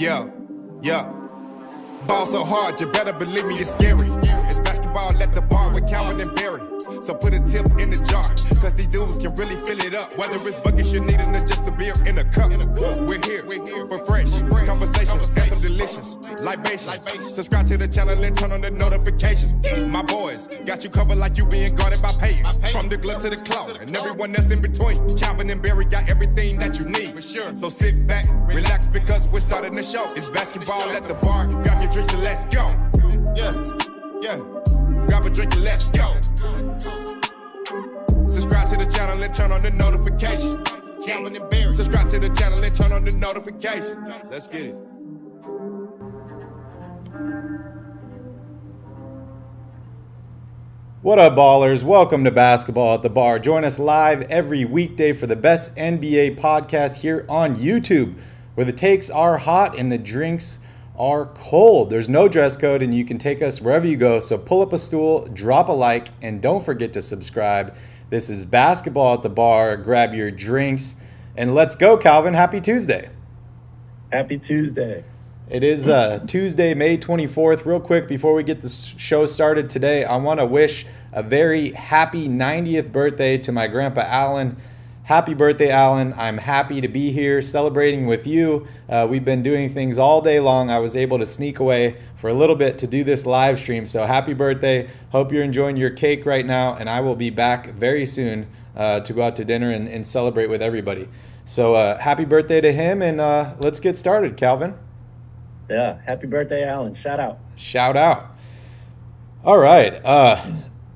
Yeah. Ball so hard, you better believe me, it's scary. It's basketball at the bar with Calvin and Barry. So put a tip in the jar, cause these dudes can really fill it up. Whether it's buckets, you're needing or just a beer in a cup. We're here for fresh conversations. Got some delicious libations. Subscribe to the channel and turn on the notifications. My boys got you covered like you being guarded by payers. From the glove to the cloud and everyone else in between. Calvin and Barry got everything that you need. So sit back, relax, because we're starting the show. It's basketball at the bar. Grab your drinks and let's go. Grab a drink and let's go. Subscribe to the channel and turn on the notification. Calvin and Barry. Subscribe to the channel and turn on the notification. Let's get it. What up, ballers? Welcome to Basketball at the Bar. Join us live every weekday for the best NBA podcast here on YouTube, where the takes are hot and the drinks are cold. There's no dress code and you can take us wherever you go. So pull up a stool, drop a like, and don't forget to subscribe. This is Basketball at the Bar. Grab your drinks and let's go, Calvin. Happy Tuesday. Happy Tuesday. It is Tuesday, May 24th. Real quick, before we get the show started today, I want to wish a very happy 90th birthday to my grandpa, Alan. Happy birthday, Alan. I'm happy to be here celebrating with you. We've been doing things all day long. I was able to sneak away for a little bit to do this live stream. So happy birthday. Hope you're enjoying your cake right now. And I will be back very soon to go out to dinner and celebrate with everybody. So happy birthday to him. And let's get started, Calvin. Yeah. Happy birthday, Alan. Shout out. Shout out. All right.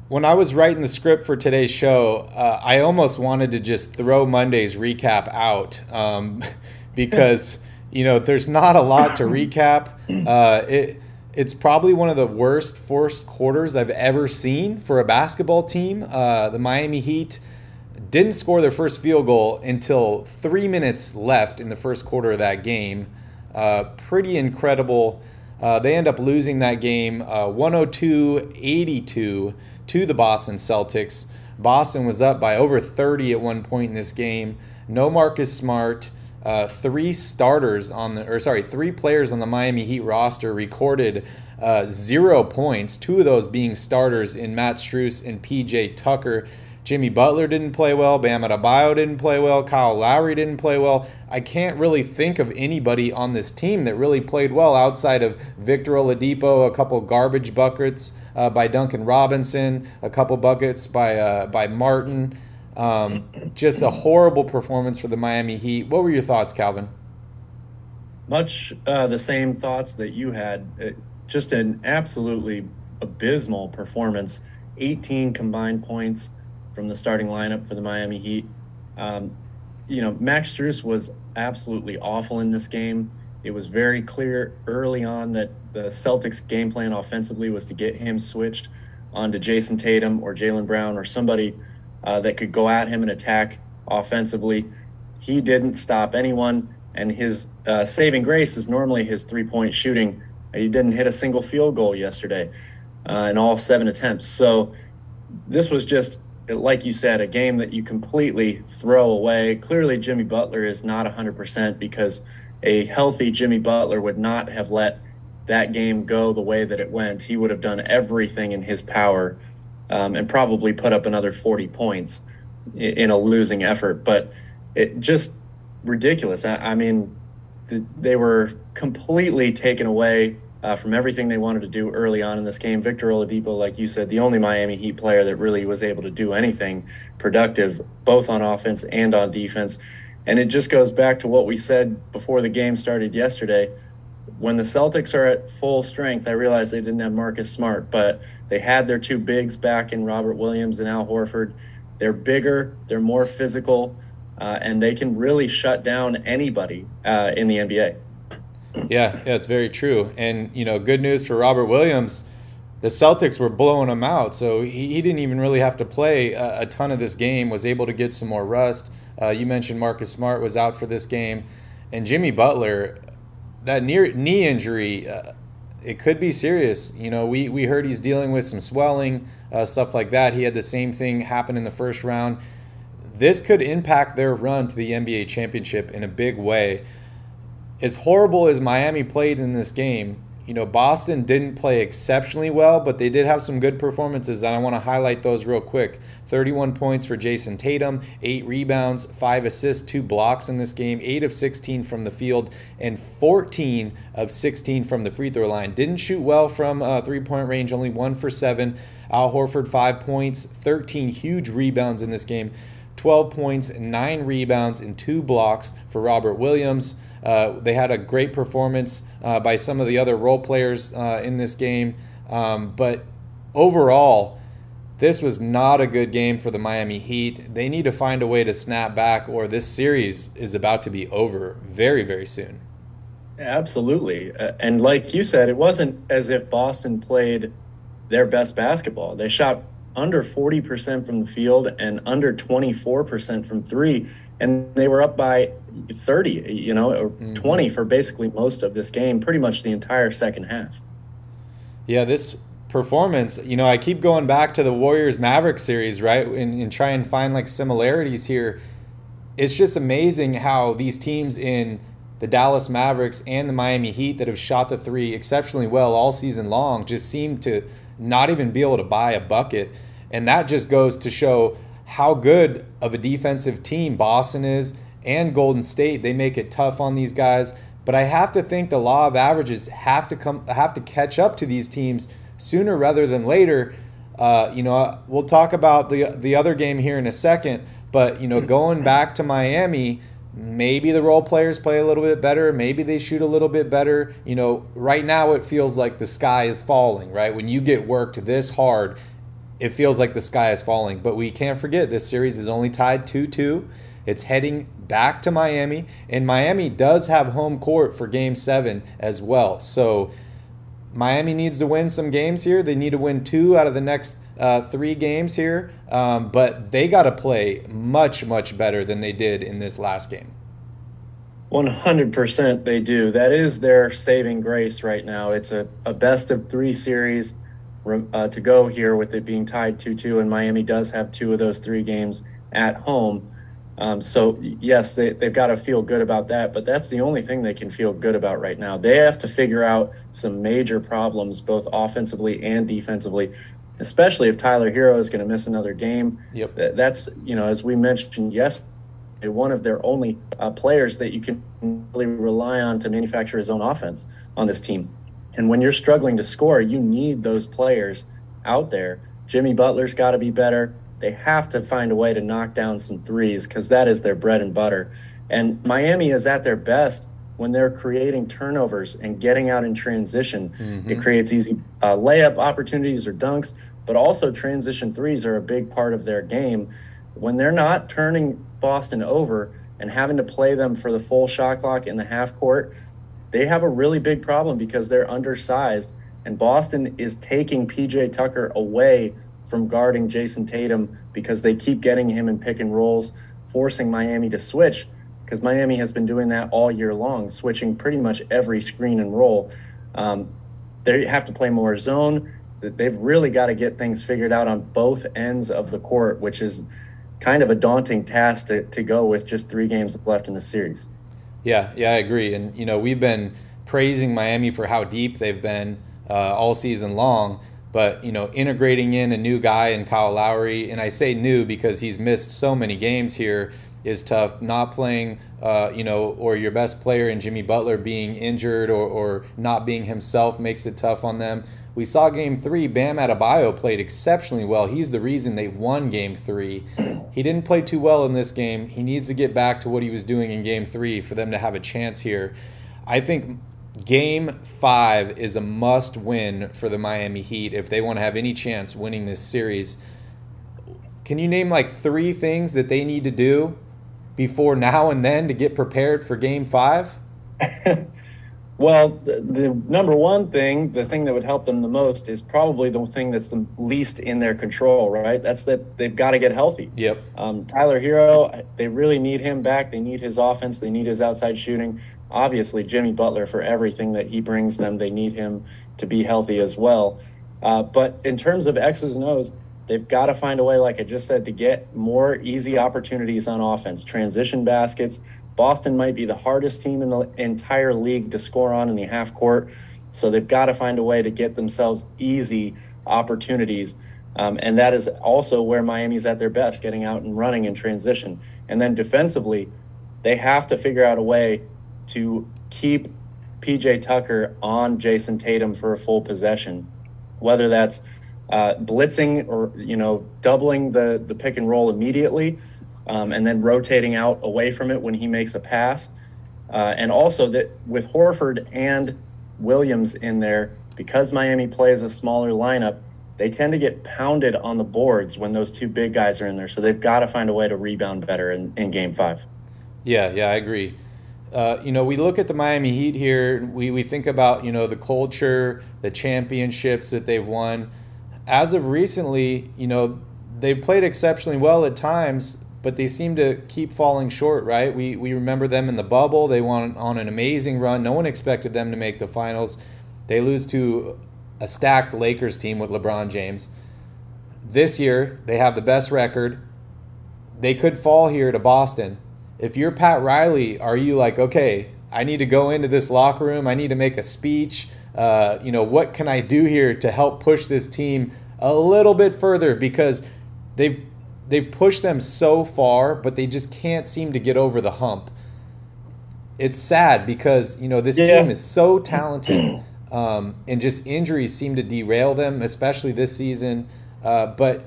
When I was writing the script for today's show, I almost wanted to just throw Monday's recap out because, you know, there's not a lot to recap. It's probably one of the worst first quarters I've ever seen for a basketball team. The Miami Heat didn't score their first field goal until 3 minutes left in the first quarter of that game. Pretty incredible. They end up losing that game 102-82 to the Boston Celtics. Boston was up by over 30 at one point in this game. No Marcus Smart. Three players on the Miami Heat roster recorded 0 points, two of those being starters in Matt Strus and PJ Tucker. Jimmy Butler didn't play well. Bam Adebayo didn't play well. Kyle Lowry didn't play well. I can't really think of anybody on this team that really played well outside of Victor Oladipo, a couple garbage buckets by Duncan Robinson, a couple buckets by Martin. Just a horrible performance for the Miami Heat. What were your thoughts, Calvin? Much the same thoughts that you had. Just an absolutely abysmal performance. 18 combined points from the starting lineup for the Miami Heat. Max Strus was absolutely awful in this game. It was very clear early on that the Celtics' game plan offensively was to get him switched onto Jason Tatum or Jaylen Brown or somebody that could go at him and attack offensively. He didn't stop anyone, and his saving grace is normally his three-point shooting. He didn't hit a single field goal yesterday in all 7 attempts. So this was just, like you said, a game that you completely throw away. Clearly, Jimmy Butler is not 100% because a healthy Jimmy Butler would not have let that game go the way that it went. He would have done everything in his power and probably put up another 40 points in a losing effort. But it just ridiculous. I mean, they were completely taken away from everything they wanted to do early on in this game. Victor Oladipo, like you said, the only Miami Heat player that really was able to do anything productive, both on offense and on defense. And it just goes back to what we said before the game started yesterday. When the Celtics are at full strength, I realize they didn't have Marcus Smart, but they had their two bigs back in Robert Williams and Al Horford. They're bigger, they're more physical, and they can really shut down anybody in the NBA. Yeah, it's very true. And, you know, good news for Robert Williams, the Celtics were blowing him out. So he didn't even really have to play a ton of this game, was able to get some more rest. You mentioned Marcus Smart was out for this game. And Jimmy Butler, that knee injury, it could be serious. You know, we heard he's dealing with some swelling, stuff like that. He had the same thing happen in the first round. This could impact their run to the NBA championship in a big way. as horrible as Miami played in this game, you know, Boston didn't play exceptionally well, but they did have some good performances, and I want to highlight those real quick. 31 points for Jason Tatum, 8 rebounds, 5 assists, 2 blocks in this game, 8 of 16 from the field, and 14 of 16 from the free throw line. Didn't shoot well from three-point range, only 1 for 7. Al Horford, 5 points, 13 huge rebounds in this game, 12 points, 9 rebounds, and 2 blocks for Robert Williams. They had a great performance by some of the other role players in this game. But overall, this was not a good game for the Miami Heat. They need to find a way to snap back, or this series is about to be over very, very soon. Absolutely. And like you said, it wasn't as if Boston played their best basketball. They shot under 40% from the field and under 24% from three. And they were up by 30, you know, or 20 for basically most of this game, pretty much the entire second half. Yeah, this performance, you know, I keep going back to the Warriors-Mavericks series, right, and try and find, like, similarities here. It's just amazing how these teams in the Dallas Mavericks and the Miami Heat that have shot the three exceptionally well all season long just seem to not even be able to buy a bucket. And that just goes to show how good of a defensive team Boston is, and Golden State. They make it tough on these guys, but I have to think the law of averages have to catch up to these teams sooner rather than later. You know, we'll talk about the other game here in a second, but you know, going back to Miami, maybe the role players play a little bit better, maybe they shoot a little bit better. You know, right now it feels like the sky is falling, right? When you get worked this hard, it feels like the sky is falling, but we can't forget this series is only tied 2-2. It's heading back to Miami, and Miami does have home court for Game 7 as well. So Miami needs to win some games here. They need to win 2 out of the next 3 games here, but they got to play much, much better than they did in this last game. 100% they do. That is their saving grace right now. It's a best-of-3 series. To go here with it being tied 2-2, and Miami does have 2 of those 3 games at home. So, yes, they've got to feel good about that, but that's the only thing they can feel good about right now. They have to figure out some major problems, both offensively and defensively, especially if Tyler Hero is going to miss another game. Yep. That's, you know, as we mentioned yesterday, one of their only players that you can really rely on to manufacture his own offense on this team. And when you're struggling to score, you need those players out there. Jimmy Butler's got to be better. They have to find a way to knock down some threes because that is their bread and butter. And Miami is at their best when they're creating turnovers and getting out in transition. Mm-hmm. It creates easy layup opportunities or dunks, but also transition threes are a big part of their game. When they're not turning Boston over and having to play them for the full shot clock in the half court, they have a really big problem because they're undersized, and Boston is taking PJ Tucker away from guarding Jason Tatum because they keep getting him in pick and rolls, forcing Miami to switch, because Miami has been doing that all year long, switching pretty much every screen and roll. They have to play more zone. They've really got to get things figured out on both ends of the court, which is kind of a daunting task to go with just 3 games left in the series. Yeah, I agree. And, you know, we've been praising Miami for how deep they've been all season long. But, you know, integrating in a new guy in Kyle Lowry, and I say new because he's missed so many games here, is tough. Not playing, you know, or your best player in Jimmy Butler being injured or not being himself makes it tough on them. We saw Game 3, Bam Adebayo played exceptionally well. He's the reason they won Game 3. He didn't play too well in this game. He needs to get back to what he was doing in Game 3 for them to have a chance here. I think Game 5 is a must-win for the Miami Heat if they want to have any chance winning this series. Can you name like 3 things that they need to do before now and then to get prepared for Game 5? Well, the number one thing, the thing that would help them the most is probably the thing that's the least in their control, right? That's that they've got to get healthy. Yep. Tyler Hero, they really need him back. They need his offense. They need his outside shooting. Obviously, Jimmy Butler, for everything that he brings them, they need him to be healthy as well. But in terms of X's and O's, they've got to find a way, like I just said, to get more easy opportunities on offense, transition baskets, Boston might be the hardest team in the entire league to score on in the half court, so they've got to find a way to get themselves easy opportunities. And that is also where Miami's at their best, getting out and running in transition. And then defensively, they have to figure out a way to keep PJ Tucker on Jason Tatum for a full possession, whether that's blitzing or, doubling the pick and roll immediately, and then rotating out away from it when he makes a pass. And also that with Horford and Williams in there, because Miami plays a smaller lineup, they tend to get pounded on the boards when those two big guys are in there. So they've got to find a way to rebound better in game five. Yeah, I agree. We look at the Miami Heat here. We think about, the culture, the championships that they've won. As of recently, they've played exceptionally well at times, but they seem to keep falling short, right? We remember them in the bubble. They went on an amazing run. No one expected them to make the finals. They lose to a stacked Lakers team with LeBron James. This year, they have the best record. They could fall here to Boston. If you're Pat Riley, are you like, okay, I need to go into this locker room. I need to make a speech. What can I do here to help push this team a little bit further? Because they've pushed them so far, but they just can't seem to get over the hump. It's sad because, this team is so talented. And just injuries seem to derail them, especially this season. But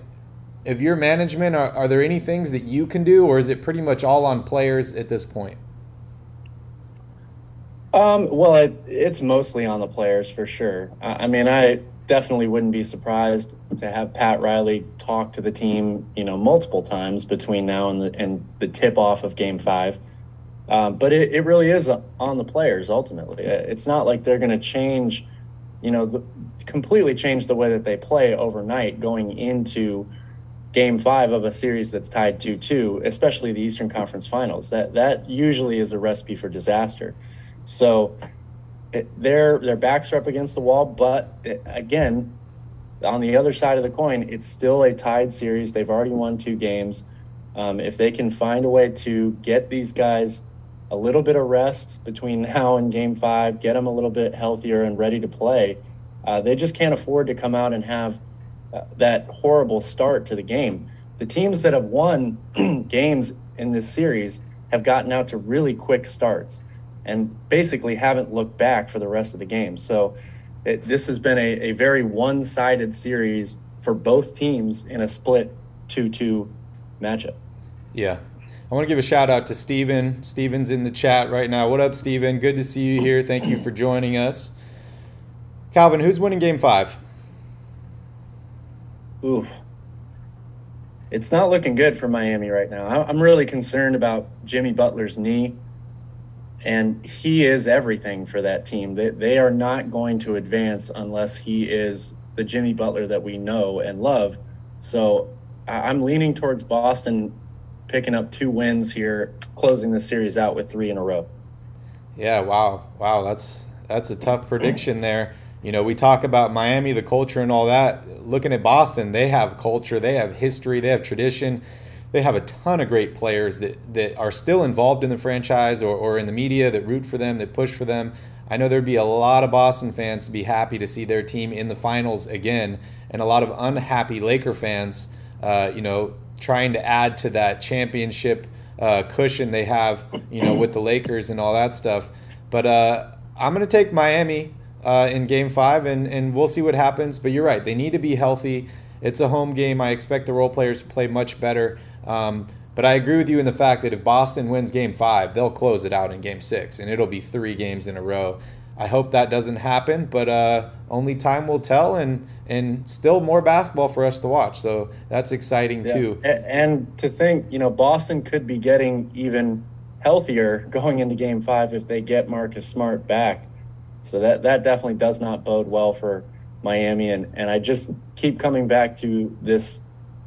if you're management, are there any things that you can do, or is it pretty much all on players at this point? It's mostly on the players for sure. I definitely wouldn't be surprised to have Pat Riley talk to the team, multiple times between now and the tip off of game five. But it really is on the players ultimately. It's not like they're going to change, completely change the way that they play overnight going into game five of a series that's tied 2-2, especially the Eastern Conference Finals. That usually is a recipe for disaster. So their backs are up against the wall. But again, on the other side of the coin, it's still a tied series. They've already won two games. If they can find a way to get these guys a little bit of rest between now and game five, get them a little bit healthier and ready to play, they just can't afford to come out and have that horrible start to the game. The teams that have won games in this series have gotten out to really quick starts and basically haven't looked back for the rest of the game. So this has been a very one-sided series for both teams in a split 2-2 matchup. Yeah. I want to give a shout out to Steven. Steven's in the chat right now. What up, Steven? Good to see you here. Thank you for joining us. Calvin, who's winning game five? Oof. It's not looking good for Miami right now. I'm really concerned about Jimmy Butler's knee, and he is everything for that team. They are not going to advance unless he is the Jimmy Butler that we know and love. So I'm leaning towards Boston picking up two wins here, closing the series out with three in a row. Yeah, wow, that's a tough prediction there. We talk about Miami, the culture and all that. Looking at Boston, they have culture, they have history, they have tradition. They have a ton of great players that are still involved in the franchise or in the media that root for them, that push for them. I know there'd be a lot of Boston fans to be happy to see their team in the finals again, and a lot of unhappy Laker fans trying to add to that championship cushion they have, with the Lakers and all that stuff. But I'm going to take Miami in game five, and we'll see what happens. But you're right. They need to be healthy. It's a home game. I expect the role players to play much better. But I agree with you in the fact that if Boston wins game five, they'll close it out in game six, and it'll be three games in a row. I hope that doesn't happen, but only time will tell, and still more basketball for us to watch. So that's exciting too. And to think, Boston could be getting even healthier going into game five if they get Marcus Smart back. So that definitely does not bode well for Miami. And I just keep coming back to this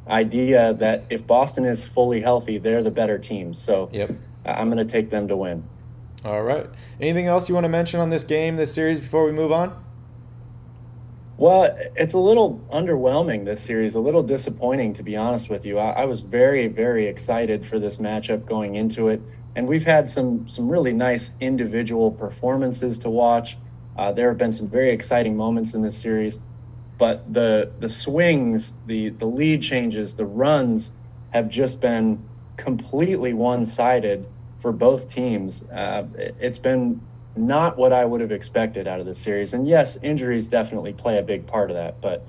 idea that if Boston is fully healthy, they're the better team. So yep. I'm going to take them to win. All right. Anything else you want to mention on this game, this series, before we move on? Well, it's a little underwhelming, this series, a little disappointing, to be honest with you. I was very, very excited for this matchup going into it. And we've had some really nice individual performances to watch. There have been some very exciting moments in this series, but the swings, the lead changes, the runs have just been completely one-sided for both teams. It's been not what I would have expected out of this series. And yes, injuries definitely play a big part of that, but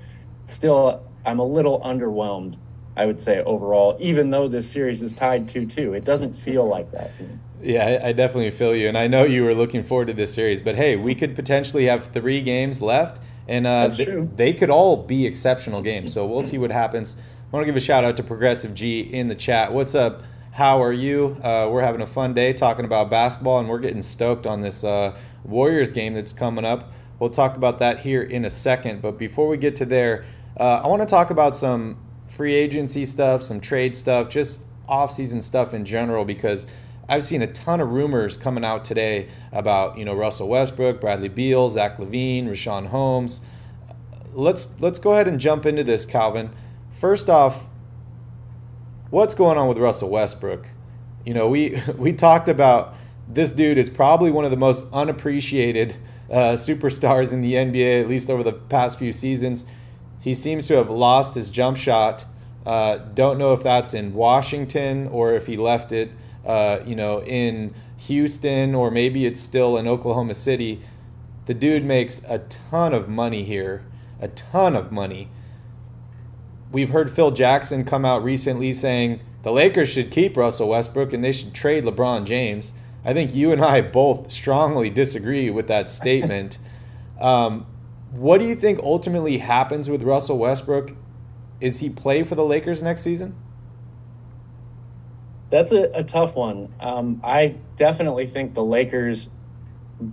still I'm a little underwhelmed, I would say, overall, even though this series is tied 2-2. It doesn't feel like that to me. Yeah, I definitely feel you. And I know you were looking forward to this series, but hey, we could potentially have 3 games left, and they could all be exceptional games. So we'll see what happens. I want to give a shout out to Progressive G in the chat. What's up? How are you? We're having a fun day talking about basketball, and we're getting stoked on this Warriors game that's coming up. We'll talk about that here in a second. But before we get to there, I want to talk about some free agency stuff, some trade stuff, just off-season stuff in general, because I've seen a ton of rumors coming out today about, you know, Russell Westbrook, Bradley Beal, Zach LaVine, Richaun Holmes. Let's go ahead and jump into this, Calvin. First off, what's going on with Russell Westbrook? You know, we talked about this dude is probably one of the most unappreciated superstars in the NBA, at least over the past few seasons. He seems to have lost his jump shot. Don't know if that's in Washington or if he left it, in Houston, or maybe it's still in Oklahoma City. The dude makes a ton of money here, a ton of money. We've heard Phil Jackson come out recently saying the Lakers should keep Russell Westbrook and they should trade LeBron James. I think you and I both strongly disagree with that statement. What do you think ultimately happens with Russell Westbrook? Is he play for the Lakers next season? That's a tough one. I definitely think the Lakers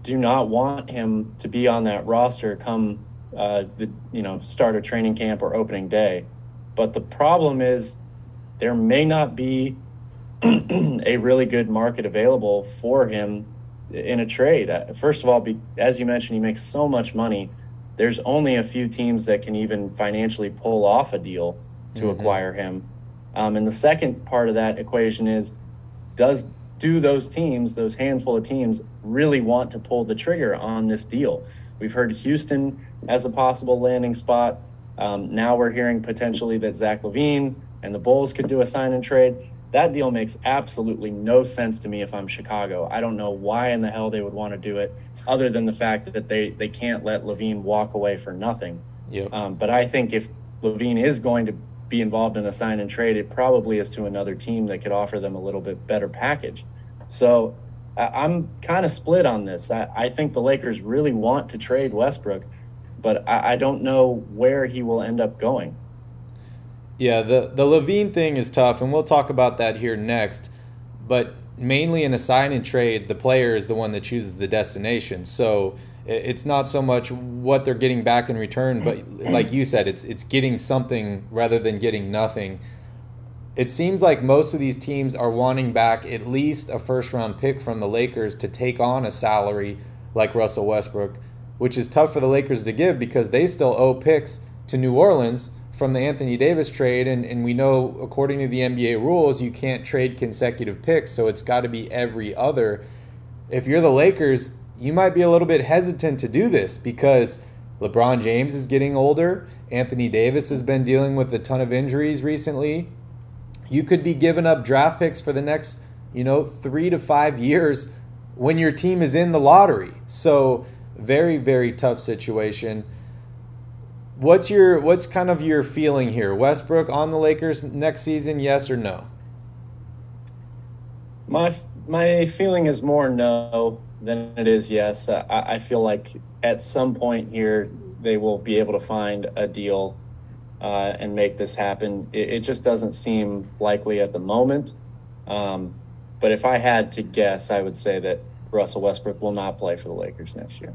do not want him to be on that roster come start of training camp or opening day. But the problem is there may not be a really good market available for him in a trade. First of all, as you mentioned, he makes so much money. There's only a few teams that can even financially pull off a deal to acquire him. And the second part of that equation is, do those handful of teams really want to pull the trigger on this deal? We've heard Houston as a possible landing spot. Now we're hearing potentially that Zach LaVine and the Bulls could do a sign and trade. That deal makes absolutely no sense to me if I'm Chicago. I don't know why in the hell they would want to do it, other than the fact that they can't let LaVine walk away for nothing. Yep. But I think if LaVine is going to be involved in a sign and trade, it probably is to another team that could offer them a little bit better package. So I'm kind of split on this. I think the Lakers really want to trade Westbrook, but I don't know where he will end up going. Yeah, the LaVine thing is tough, and we'll talk about that here next. But mainly in a sign and trade, the player is the one that chooses the destination. So it's not so much what they're getting back in return, but like you said, it's getting something rather than getting nothing. It seems like most of these teams are wanting back at least a first-round pick from the Lakers to take on a salary like Russell Westbrook, which is tough for the Lakers to give because they still owe picks to New Orleans from the Anthony Davis trade, and we know according to the NBA rules, you can't trade consecutive picks, so it's got to be every other. If you're the Lakers, you might be a little bit hesitant to do this because LeBron James is getting older. Anthony Davis has been dealing with a ton of injuries recently. You could be giving up draft picks for the next, 3 to 5 years when your team is in the lottery. So very, very tough situation. What's kind of your feeling here? Westbrook on the Lakers next season, yes or no? My feeling is more no than it is yes. I feel like at some point here they will be able to find a deal and make this happen. It just doesn't seem likely at the moment. But if I had to guess, I would say that Russell Westbrook will not play for the Lakers next year.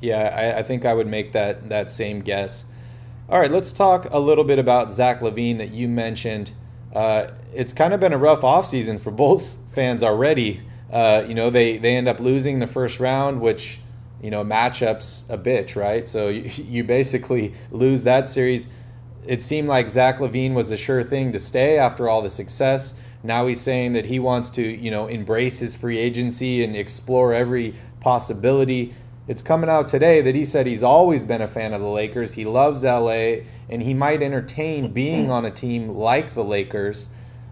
Yeah, I think I would make that same guess. All right, let's talk a little bit about Zach LaVine that you mentioned. It's kind of been a rough offseason for Bulls fans already. They end up losing the first round, which, matchup's a bitch, right? So you basically lose that series. It seemed like Zach LaVine was a sure thing to stay after all the success Now he's saying that he wants to, you know, embrace his free agency and explore every possibility. It's coming out today that he said he's always been a fan of the Lakers. He loves LA, and he might entertain being on a team like the Lakers.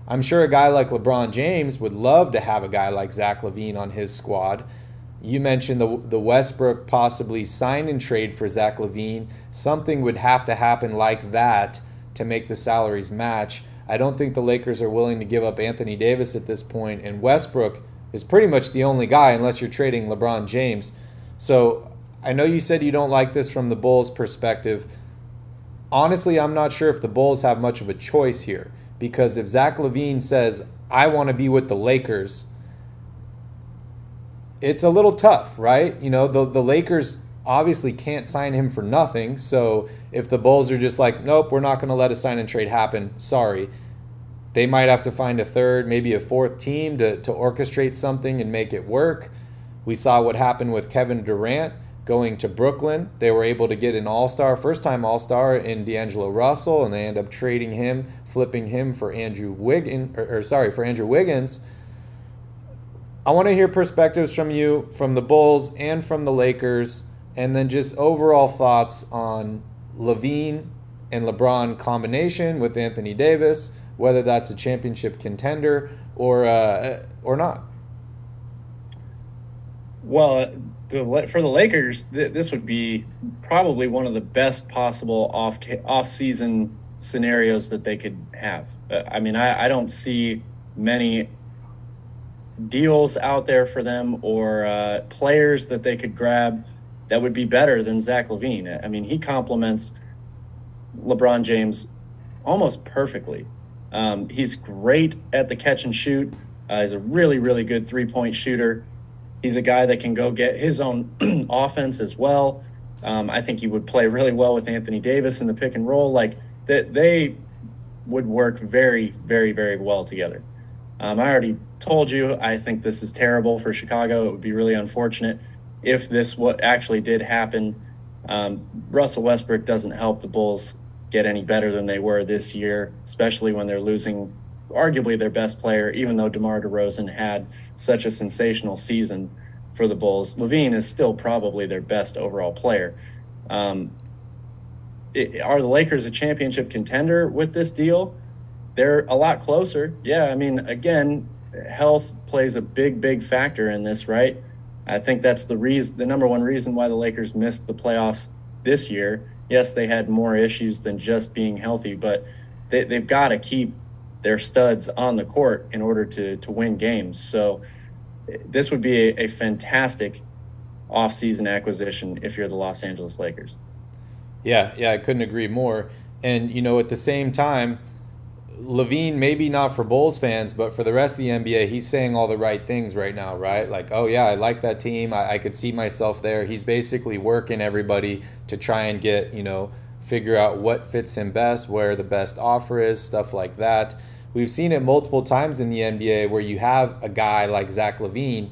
I'm sure a guy like LeBron James would love to have a guy like Zach LaVine on his squad. You mentioned the Westbrook possibly sign and trade for Zach LaVine. Something would have to happen like that to make the salaries match. I don't think the Lakers are willing to give up Anthony Davis at this point, and Westbrook is pretty much the only guy unless you're trading LeBron James. So I know you said you don't like this from the Bulls' perspective. Honestly, I'm not sure if the Bulls have much of a choice here. Because if Zach LaVine says, I want to be with the Lakers, it's a little tough, right? You know, the Lakers obviously can't sign him for nothing. So if the Bulls are just like, nope, we're not going to let a sign and trade happen, sorry, they might have to find a third, maybe a fourth team to orchestrate something and make it work. We saw what happened with Kevin Durant going to Brooklyn. They were able to get an all-star, first-time all-star in D'Angelo Russell, and they end up trading him, flipping him for Andrew Wiggins. I want to hear perspectives from you, from the Bulls and from the Lakers, and then just overall thoughts on LaVine and LeBron combination with Anthony Davis, whether that's a championship contender or not. Well, for the Lakers, this would be probably one of the best possible off-season scenarios that they could have. I mean, I don't see many deals out there for them or players that they could grab that would be better than Zach LaVine. I mean, he complements LeBron James almost perfectly. He's great at the catch and shoot. He's a really, really good three-point shooter. He's a guy that can go get his own offense as well. I think he would play really well with Anthony Davis in the pick and roll. Like that, they would work very, very, very well together. I already told you, I think this is terrible for Chicago. It would be really unfortunate if this what actually did happen. Russell Westbrook doesn't help the Bulls get any better than they were this year, especially when they're losing arguably their best player, even though DeMar DeRozan had such a sensational season for the Bulls. LaVine is still probably their best overall player. Are the Lakers a championship contender with this deal? They're a lot closer. Yeah, I mean, again, health plays a big, big factor in this, right? I think that's the number one reason why the Lakers missed the playoffs this year. Yes, they had more issues than just being healthy, but they've got to keep their studs on the court in order to win games. So this would be a fantastic offseason acquisition if you're the Los Angeles Lakers. Yeah, I couldn't agree more. And, you know, at the same time, LaVine, maybe not for Bulls fans, but for the rest of the NBA, he's saying all the right things right now, right? Like, oh, yeah, I like that team. I could see myself there. He's basically working everybody to try and get, you know, figure out what fits him best, where the best offer is, stuff like that. We've seen it multiple times in the NBA where you have a guy like Zach LaVine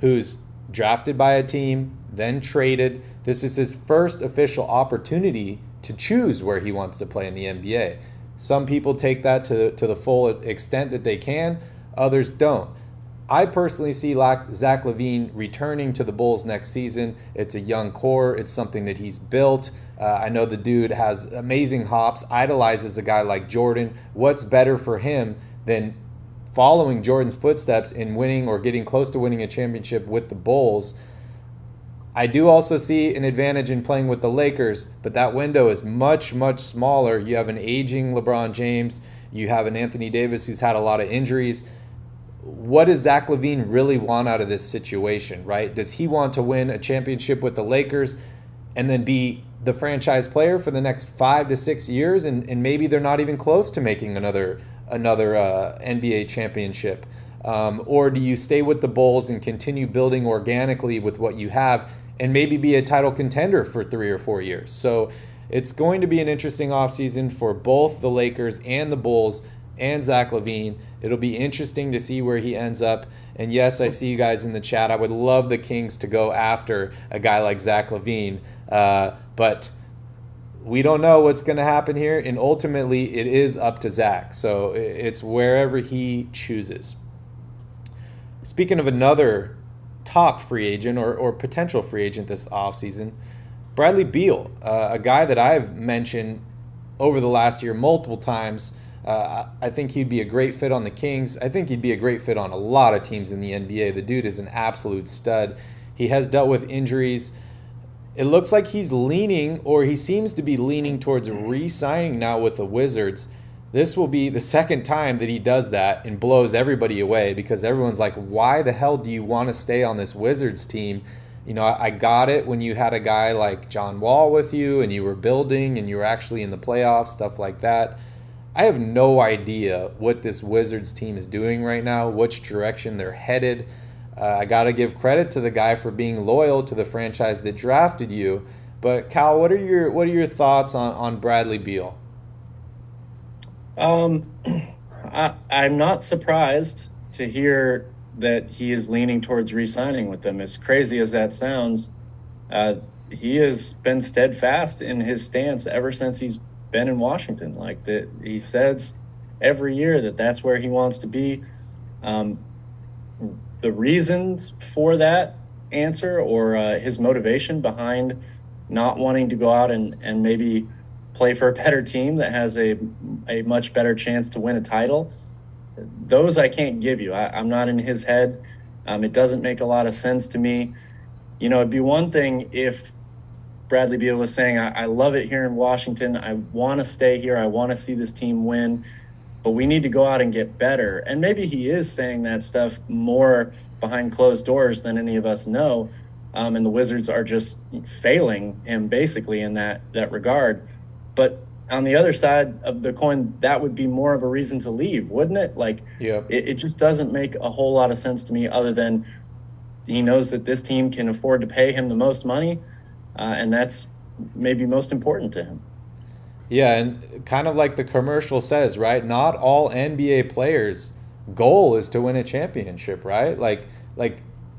who's drafted by a team, then traded. This is his first official opportunity to choose where he wants to play in the NBA. Some people take that to the full extent that they can. Others don't. I personally see Zach LaVine returning to the Bulls next season. It's a young core. It's something that he's built. I know the dude has amazing hops, idolizes a guy like Jordan. What's better for him than following Jordan's footsteps in winning or getting close to winning a championship with the Bulls? I do also see an advantage in playing with the Lakers, but that window is much, much smaller. You have an aging LeBron James. You have an Anthony Davis who's had a lot of injuries. What does Zach LaVine really want out of this situation, right? Does he want to win a championship with the Lakers and then be the franchise player for the next 5 to 6 years? And maybe they're not even close to making another NBA championship. Or do you stay with the Bulls and continue building organically with what you have and maybe be a title contender for 3 or 4 years? So it's going to be an interesting offseason for both the Lakers and the Bulls and Zach LaVine. It'll be interesting to see where he ends up. And yes, I see you guys in the chat. I would love the Kings to go after a guy like Zach LaVine, but we don't know what's going to happen here, and ultimately it is up to Zach. So it's wherever he chooses. Speaking of another top free agent or potential free agent this offseason, Bradley Beal, a guy that I've mentioned over the last year multiple times. I think he'd be a great fit on the Kings. I think he'd be a great fit on a lot of teams in the NBA. The dude is an absolute stud. He has dealt with injuries. It looks like he's leaning, or he seems to be leaning towards re-signing now with the Wizards. This will be the second time that he does that and blows everybody away, because everyone's like, why the hell do you want to stay on this Wizards team? You know, I got it when you had a guy like John Wall with you and you were building and you were actually in the playoffs, stuff like that. I have no idea what this Wizards team is doing right now, which direction they're headed. I got to give credit to the guy for being loyal to the franchise that drafted you. But Cal, what are your thoughts on Bradley Beal? I'm not surprised to hear that he is leaning towards re-signing with them. As crazy as that sounds, he has been steadfast in his stance ever since he's been in Washington. Like that, he says every year that that's where he wants to be. The reasons for that answer, or his motivation behind not wanting to go out and maybe play for a better team that has a much better chance to win a title, those I can't give you. I'm not in his head. It doesn't make a lot of sense to me. You know, it'd be one thing if Bradley Beal was saying, I love it here in Washington. I want to stay here. I want to see this team win, but we need to go out and get better. And maybe he is saying that stuff more behind closed doors than any of us know. And the Wizards are just failing him basically in that regard. But on the other side of the coin, that would be more of a reason to leave, wouldn't it? Like, yeah. It just doesn't make a whole lot of sense to me, other than he knows that this team can afford to pay him the most money, and that's maybe most important to him. Yeah, and kind of like the commercial says, right? Not all NBA players' goal is to win a championship, right? Like,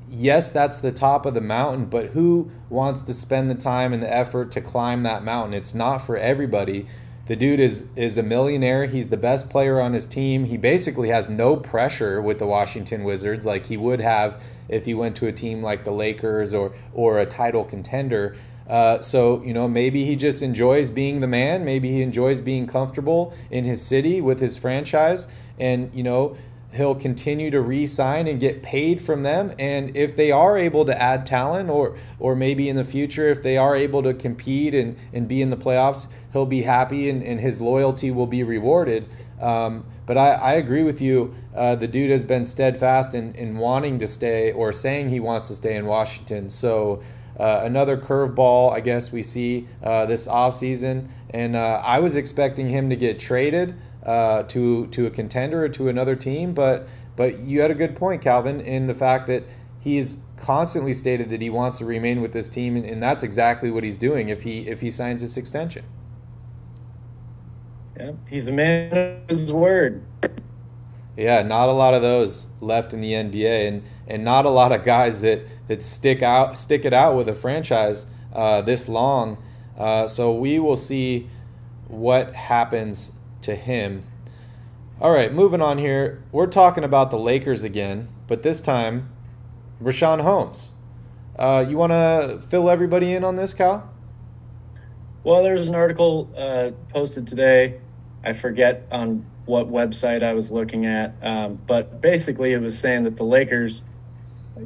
yes, that's the top of the mountain, but who wants to spend the time and the effort to climb that mountain? It's not for everybody. The dude is a millionaire. He's the best player on his team. He basically has no pressure with the Washington Wizards like he would have if he went to a team like the Lakers or a title contender. So, you know, maybe he just enjoys being the man. Maybe he enjoys being comfortable in his city with his franchise. And, you know, he'll continue to re-sign and get paid from them. And if they are able to add talent, or maybe in the future, if they are able to compete and be in the playoffs, he'll be happy and his loyalty will be rewarded. But I agree with you. The dude has been steadfast in wanting to stay, or saying he wants to stay in Washington. So another curveball, I guess, we see this offseason. And I was expecting him to get traded to a contender or to another team, but you had a good point, Calvin, in the fact that he's constantly stated that he wants to remain with this team, and that's exactly what he's doing if he signs this extension. Yeah, he's a man of his word. Yeah, not a lot of those left in the NBA, and not a lot of guys that stick it out with a franchise this long. So we will see what happens to him. All right, moving on here. We're talking about the Lakers again, but this time, Richaun Holmes. You want to fill everybody in on this, Kyle? Well, there's an article posted today. I forget on what website I was looking at, but basically it was saying that the Lakers,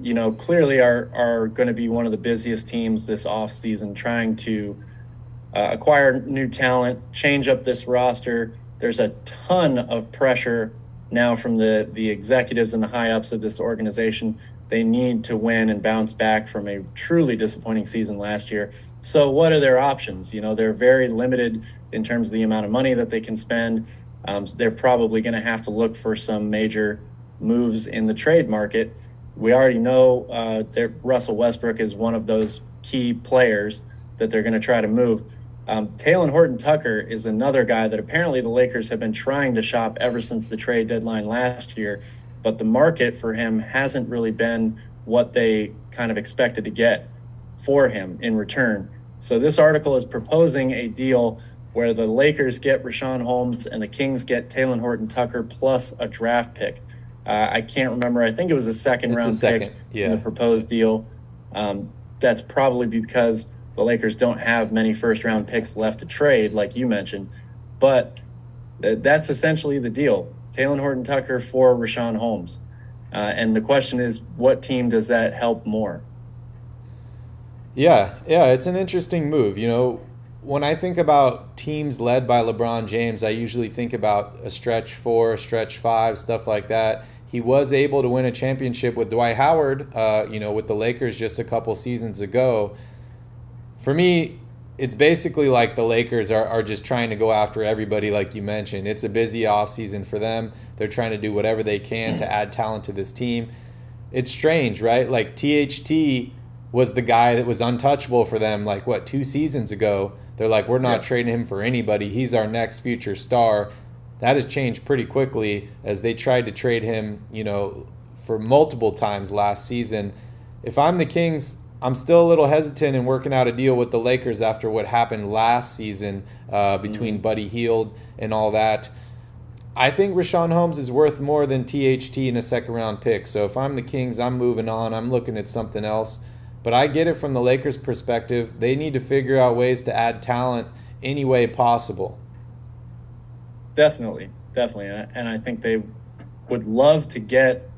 you know, clearly are going to be one of the busiest teams this offseason, trying to acquire new talent, change up this roster. There's a ton of pressure now from the executives and the high-ups of this organization. They need to win and bounce back from a truly disappointing season last year. So what are their options? You know, they're very limited in terms of the amount of money that they can spend. So they're probably going to have to look for some major moves in the trade market. We already know Russell Westbrook is one of those key players that they're going to try to move. Talen Horton-Tucker is another guy that apparently the Lakers have been trying to shop ever since the trade deadline last year, but the market for him hasn't really been what they kind of expected to get for him in return. So this article is proposing a deal where the Lakers get Richaun Holmes and the Kings get Talen Horton-Tucker plus a draft pick. I can't remember. I think it was a second round pick in the proposed deal. That's probably because the Lakers don't have many first round picks left to trade, like you mentioned. But that's essentially the deal. Talen Horton-Tucker for Richaun Holmes. And the question is, what team does that help more? Yeah, it's an interesting move. You know, when I think about teams led by LeBron James, I usually think about a stretch four, stretch five, stuff like that. He was able to win a championship with Dwight Howard, with the Lakers just a couple seasons ago. For me, it's basically like the Lakers are just trying to go after everybody, like you mentioned. It's a busy offseason for them. They're trying to do whatever they can to add talent to this team. It's strange, right? Like THT was the guy that was untouchable for them, like, what, 2 seasons ago? They're like, we're not trading him for anybody. He's our next future star. That has changed pretty quickly as they tried to trade him, for multiple times last season. If I'm the Kings, I'm still a little hesitant in working out a deal with the Lakers after what happened last season between Buddy Hield and all that. I think Richaun Holmes is worth more than THT in a second-round pick. So if I'm the Kings, I'm moving on. I'm looking at something else. But I get it from the Lakers' perspective. They need to figure out ways to add talent any way possible. Definitely. And I think they would love to get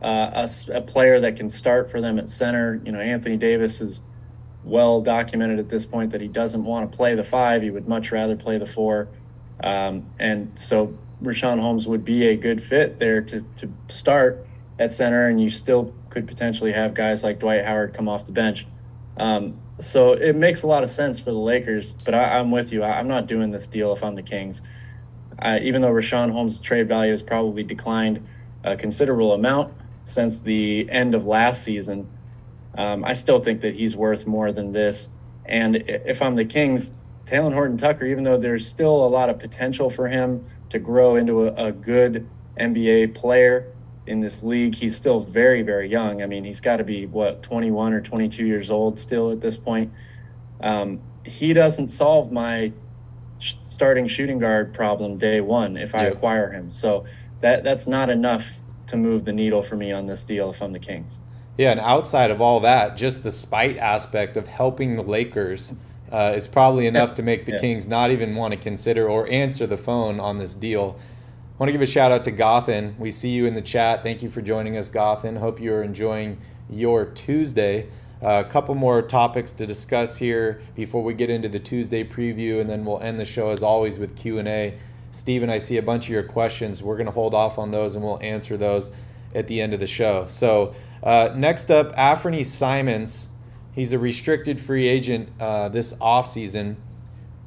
a player that can start for them at center. Anthony Davis is well documented at this point that he doesn't want to play the 5. He would much rather play the 4. And so Richaun Holmes would be a good fit there to start at center, and you still could potentially have guys like Dwight Howard come off the bench. So it makes a lot of sense for the Lakers, but I'm with you. I'm not doing this deal if I'm the Kings. Even though Richaun Holmes' trade value has probably declined a considerable amount since the end of last season, I still think that he's worth more than this. And if I'm the Kings, Talen Horton-Tucker, even though there's still a lot of potential for him to grow into a good NBA player in this league, he's still very, very young. I mean, he's got to be, 21 or 22 years old still at this point. He doesn't solve my starting shooting guard problem day one if I acquire him. So that's not enough to move the needle for me on this deal if I'm the Kings. Yeah, and outside of all that, just the spite aspect of helping the Lakers is probably enough to make the Kings not even want to consider or answer the phone on this deal. I want to give a shout out to Gothen. We see you in the chat. Thank you for joining us, Gothen. Hope you're enjoying your Tuesday. A couple more topics to discuss here before we get into the Tuesday preview, and then we'll end the show as always with Q&A. Steven, I see a bunch of your questions. We're going to hold off on those, and we'll answer those at the end of the show. So next up, Anfernee Simons. He's a restricted free agent this offseason.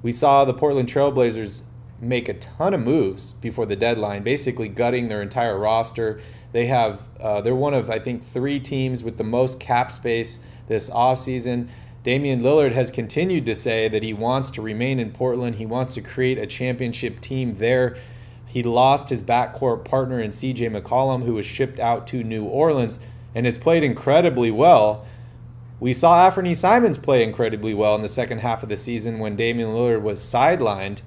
We saw the Portland Trailblazers make a ton of moves before the deadline, basically gutting their entire roster. They have they're one of, I think, 3 teams with the most cap space this offseason. Damian Lillard has continued to say that he wants to remain in Portland. He wants to create a championship team there. He lost his backcourt partner in CJ McCollum, who was shipped out to New Orleans and has played incredibly well. We saw Anfernee Simons play incredibly well in the second half of the season when Damian Lillard was sidelined.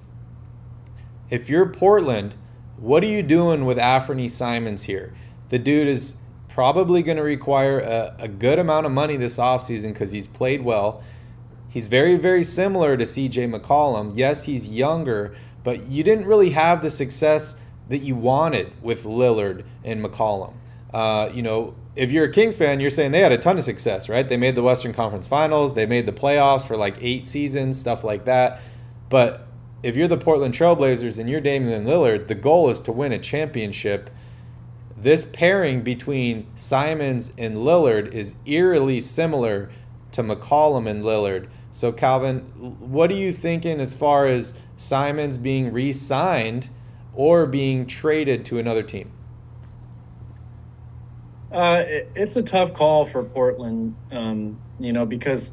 If you're Portland, what are you doing with Anfernee Simons here? The dude is probably going to require a good amount of money this offseason because he's played well. He's very, very similar to CJ McCollum. Yes, he's younger, but you didn't really have the success that you wanted with Lillard and McCollum. If you're a Kings fan, you're saying they had a ton of success, right? They made the Western Conference Finals. They made the playoffs for like 8 seasons, stuff like that. But if you're the Portland Trailblazers and you're Damian Lillard, the goal is to win a championship. This pairing between Simons and Lillard is eerily similar to McCollum and Lillard. So, Calvin, what are you thinking as far as Simons being re-signed or being traded to another team? It's a tough call for Portland, because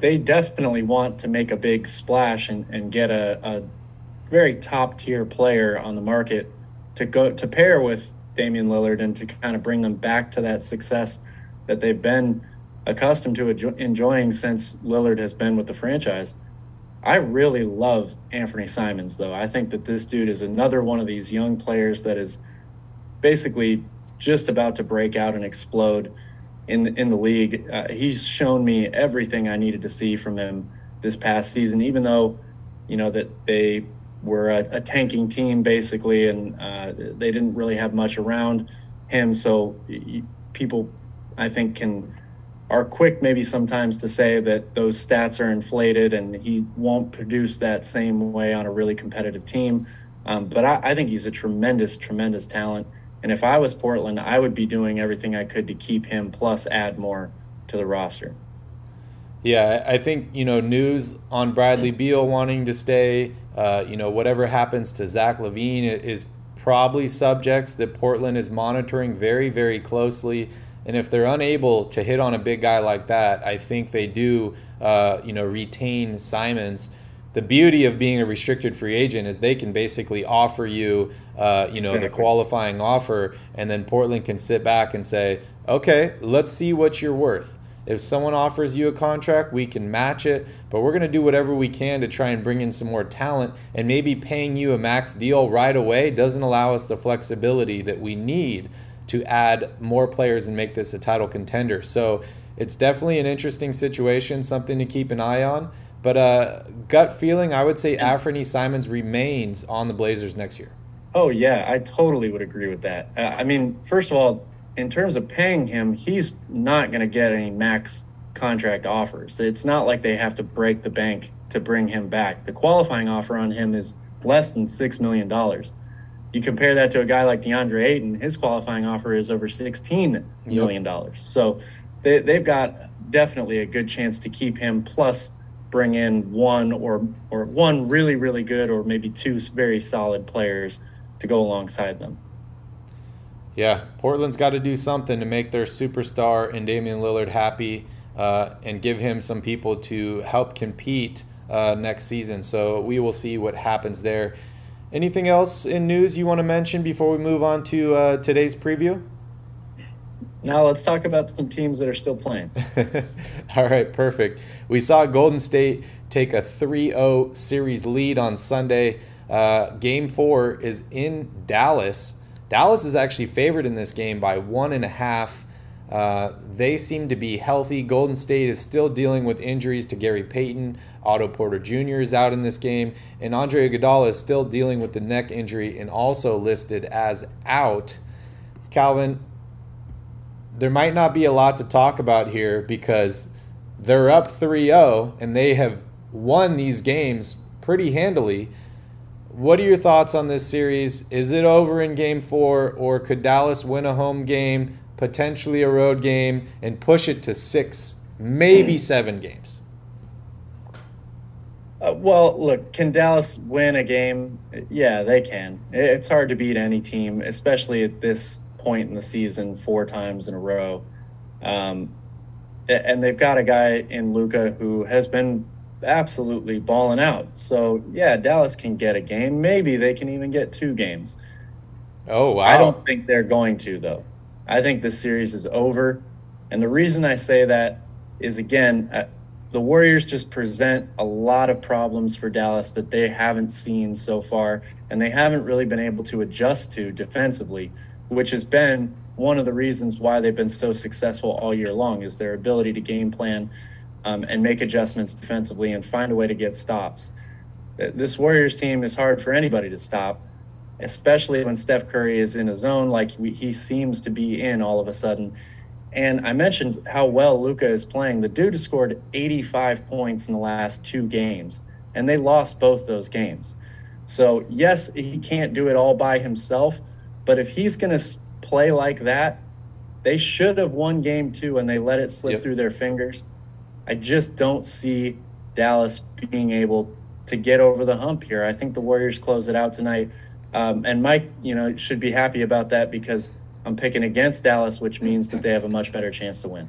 they definitely want to make a big splash and get a very top-tier player on the market to pair with Damian Lillard and to kind of bring them back to that success that they've been accustomed to enjoying since Lillard has been with the franchise. I really love Anfernee Simons, though. I think that this dude is another one of these young players that is basically just about to break out and explode in the league. He's shown me everything I needed to see from him this past season, even though, you know, that they were a tanking team basically, and they didn't really have much around him. So people, I think, are quick maybe sometimes to say that those stats are inflated and he won't produce that same way on a really competitive team. But I think he's a tremendous, tremendous talent. And if I was Portland, I would be doing everything I could to keep him, plus add more to the roster. Yeah, I think, you know, news on Bradley Beal wanting to stay, you know, whatever happens to Zach LaVine is probably subjects that Portland is monitoring very, very closely. And if they're unable to hit on a big guy like that, I think they do, you know, retain Simons. The beauty of being a restricted free agent is they can basically offer you, you know, the qualifying offer, and then Portland can sit back and say, okay, let's see what you're worth. If someone offers you a contract, we can match it, but we're going to do whatever we can to try and bring in some more talent, and maybe paying you a max deal right away doesn't allow us the flexibility that we need to add more players and make this a title contender. So it's definitely an interesting situation, something to keep an eye on. But gut feeling, I would say Anfernee Simons remains on the Blazers next year. Oh, yeah, I totally would agree with that. I mean, first of all, in terms of paying him, he's not going to get any max contract offers. It's not like they have to break the bank to bring him back. The qualifying offer on him is less than $6 million. You compare that to a guy like DeAndre Ayton, his qualifying offer is over $16 million. Yep. So they've got definitely a good chance to keep him, plus bring in one really, really good, or maybe two very solid players to go alongside them. Yeah, Portland's got to do something to make their superstar and Damian Lillard happy, and give him some people to help compete next season. So we will see what happens there. Anything else in news you want to mention before we move on to today's preview? Now let's talk about some teams that are still playing. All right, perfect. We saw Golden State take a 3-0 series lead on Sunday. Game 4 is in Dallas. Dallas is actually favored in this game by 1.5. They seem to be healthy. Golden State is still dealing with injuries to Gary Payton. Otto Porter Jr. is out in this game. And Andre Iguodala is still dealing with the neck injury and also listed as out. Calvin, there might not be a lot to talk about here because they're up 3-0 and they have won these games pretty handily. What are your thoughts on this series? Is it over in Game 4, or could Dallas win a home game, potentially a road game, and push it to 6, maybe 7 games? Well, look, can Dallas win a game? Yeah, they can. It's hard to beat any team, especially at this point in the season, 4 times in a row. And they've got a guy in Luka who has been absolutely balling out. So, yeah, Dallas can get a game. Maybe they can even get 2 games. Oh, wow. I don't think they're going to, though. I think this series is over. And the reason I say that is, again, the Warriors just present a lot of problems for Dallas that they haven't seen so far, and they haven't really been able to adjust to defensively, which has been one of the reasons why they've been so successful all year long, is their ability to game plan and make adjustments defensively and find a way to get stops. This Warriors team is hard for anybody to stop, especially when Steph Curry is in a zone like he seems to be in all of a sudden. And I mentioned how well Luka is playing. The dude scored 85 points in the last 2 games, and they lost both those games. So, yes, he can't do it all by himself, but if he's going to play like that, they should have won Game 2 and they let it slip through their fingers. I just don't see Dallas being able to get over the hump here. I think the Warriors close it out tonight. And Mike, you know, should be happy about that because I'm picking against Dallas, which means that they have a much better chance to win.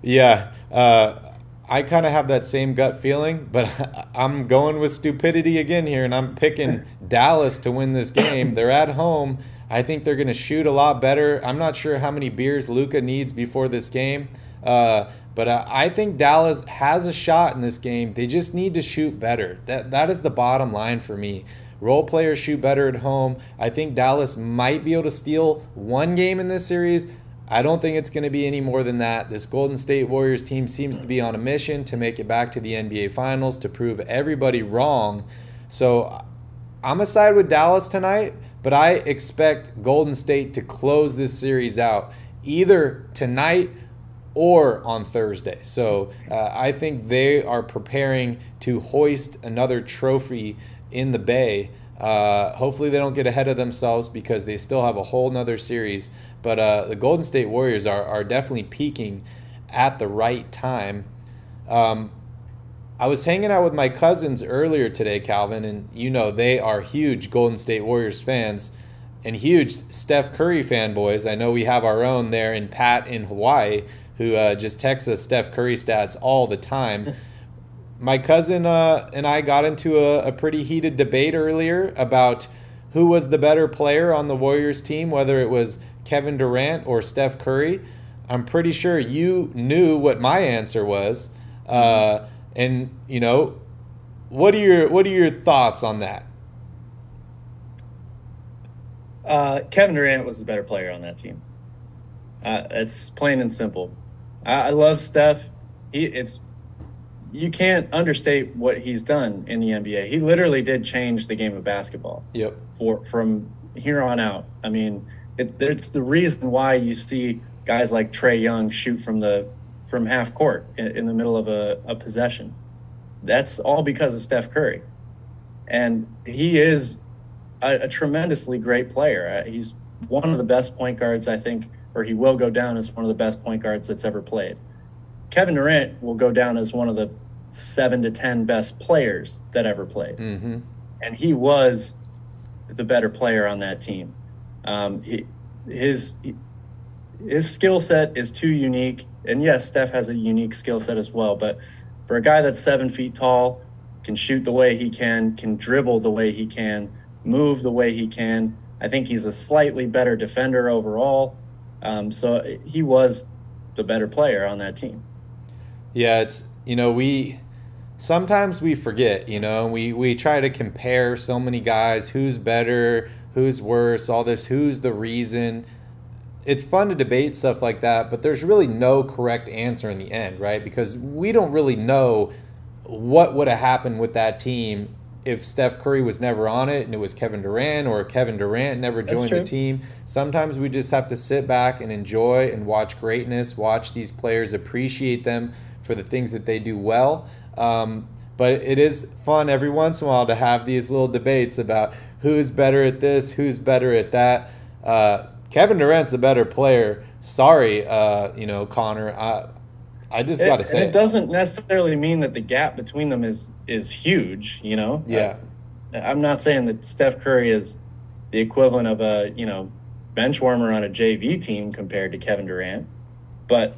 Yeah, I kind of have that same gut feeling, but I'm going with stupidity again here, and I'm picking Dallas to win this game. They're at home. I think they're going to shoot a lot better. I'm not sure how many beers Luka needs before this game, but I think Dallas has a shot in this game. They just need to shoot better. That is the bottom line for me. Role players shoot better at home. I think Dallas might be able to steal one game in this series. I don't think it's going to be any more than that. This Golden State Warriors team seems to be on a mission to make it back to the NBA Finals, to prove everybody wrong. So I'm going to side with Dallas tonight, but I expect Golden State to close this series out either tonight or on Thursday. So I think they are preparing to hoist another trophy in the Bay. Hopefully they don't get ahead of themselves, because they still have a whole nother series. But the Golden State Warriors are definitely peaking at the right time. I was hanging out with my cousins earlier today, Calvin, and you know they are huge Golden State Warriors fans and huge Steph Curry fanboys. I know we have our own there in Pat in Hawaii, who just texts us Steph Curry stats all the time. My cousin and I got into a pretty heated debate earlier about who was the better player on the Warriors team, whether it was Kevin Durant or Steph Curry. I'm pretty sure you knew what my answer was. And, you know, what are your thoughts on that? Kevin Durant was the better player on that team. It's plain and simple. I love Steph. You can't understate what he's done in the NBA. He literally did change the game of basketball. Yep. From here on out. I mean, it's the reason why you see guys like Trae Young shoot from half court in the middle of a possession. That's all because of Steph Curry. And he is a tremendously great player. He's one of the best point guards, I think, or he will go down as one of the best point guards that's ever played. Kevin Durant will go down as one of the 7 to 10 best players that ever played. Mm-hmm. And he was the better player on that team. His skill set is too unique. And yes, Steph has a unique skill set as well. But for a guy that's 7 feet tall, can shoot the way he can dribble the way he can, move the way he can, I think he's a slightly better defender overall. So he was the better player on that team. Yeah, it's, you know, sometimes we forget, you know, we try to compare so many guys, who's better, who's worse, all this, who's the reason. It's fun to debate stuff like that, but there's really no correct answer in the end, right? Because we don't really know what would have happened with that team if Steph Curry was never on it and it was Kevin Durant, or Kevin Durant never joined the team. Sometimes we just have to sit back and enjoy and watch greatness, watch these players, appreciate them for the things that they do well. But it is fun every once in a while to have these little debates about who's better at this, who's better at that. Kevin Durant's the better player. Sorry, you know, Connor. I just got to say, it doesn't necessarily mean that the gap between them is huge. You know, yeah. I'm not saying that Steph Curry is the equivalent of a, you know, bench warmer on a JV team compared to Kevin Durant, but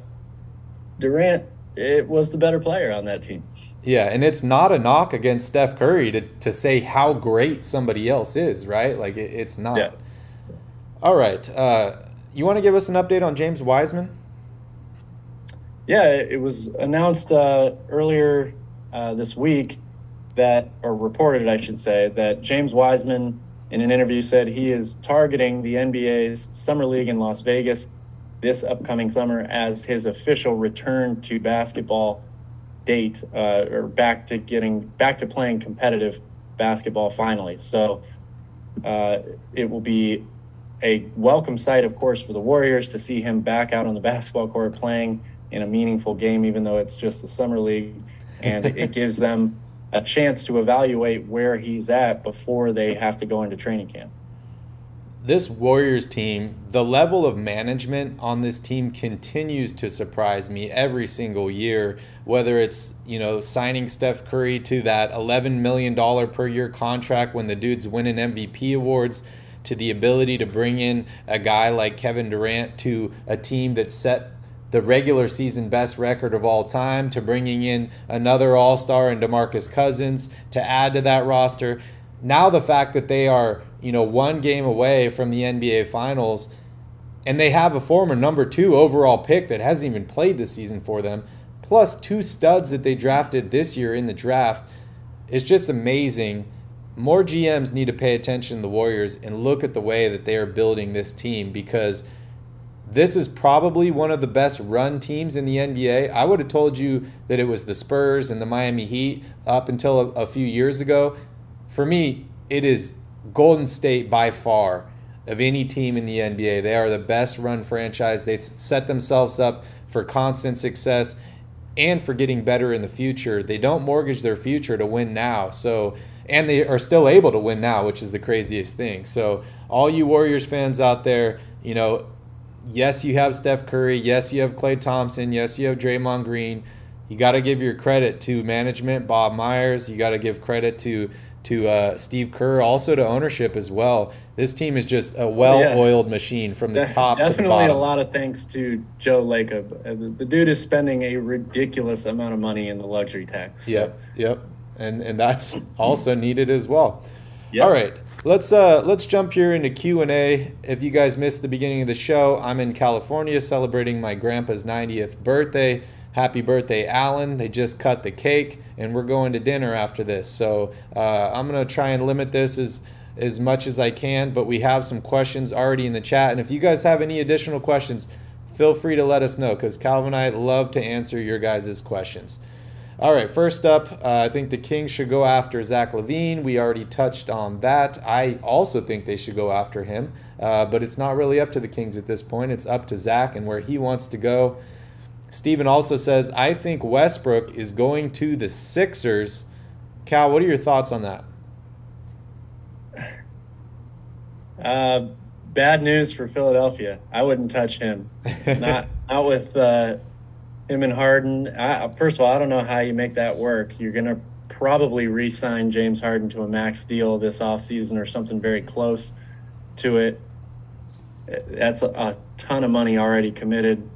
Durant was the better player on that team. Yeah, and it's not a knock against Steph Curry to say how great somebody else is, right? Like it's not. Yeah. All right. You want to give us an update on James Wiseman? Yeah, it was announced earlier this week or reported, I should say, that James Wiseman in an interview said he is targeting the NBA's Summer League in Las Vegas this upcoming summer as his official return to basketball date, or back to playing competitive basketball finally. So it will be a welcome sight, of course, for the Warriors to see him back out on the basketball court playing in a meaningful game, even though it's just the Summer League, and it gives them a chance to evaluate where he's at before they have to go into training camp. This Warriors team, the level of management on this team continues to surprise me every single year, whether it's, you know, signing Steph Curry to that $11 million per year contract when the dude's winning MVP awards, to the ability to bring in a guy like Kevin Durant to a team that set the regular season best record of all time, to bringing in another all-star and DeMarcus Cousins to add to that roster. now the fact that they are, you know, one game away from the NBA Finals, and they have a former number 2 overall pick that hasn't even played this season for them, plus 2 studs that they drafted this year in the draft, it's just amazing. More GMs need to pay attention to the Warriors and look at the way that they are building this team, because this is probably one of the best run teams in the NBA. I would have told you that it was the Spurs and the Miami Heat up until a few years ago. For me, it is Golden State by far of any team in the NBA. They are the best run franchise. They set themselves up for constant success and for getting better in the future. They don't mortgage their future to win now. So, and they are still able to win now, which is the craziest thing. So all you Warriors fans out there, you know, yes, you have Steph Curry. Yes, you have Klay Thompson. Yes, you have Draymond Green. You got to give your credit to management, Bob Myers. You got to give credit to Steve Kerr, also to ownership as well. This team is just a well-oiled machine from the top to the bottom. Definitely a lot of thanks to Joe Lacob. The dude is spending a ridiculous amount of money in the luxury tax. So. Yep. And that's also needed as well. Yep. All right. Let's jump here into Q&A. If you guys missed the beginning of the show, I'm in California celebrating my grandpa's 90th birthday. Happy birthday, Alan. They just cut the cake, and we're going to dinner after this. So I'm going to try and limit this as much as I can, but we have some questions already in the chat. And if you guys have any additional questions, feel free to let us know, because Calvin and I love to answer your guys' questions. All right, first up, I think the Kings should go after Zach LaVine. We already touched on that. I also think they should go after him, but it's not really up to the Kings at this point. It's up to Zach and where he wants to go. Steven also says, I think Westbrook is going to the Sixers. Cal, what are your thoughts on that? Bad news for Philadelphia. I wouldn't touch him. Not with... him and Harden. First of all, I don't know how you make that work. You're going to probably re-sign James Harden to a max deal this offseason or something very close to it. That's a ton of money already committed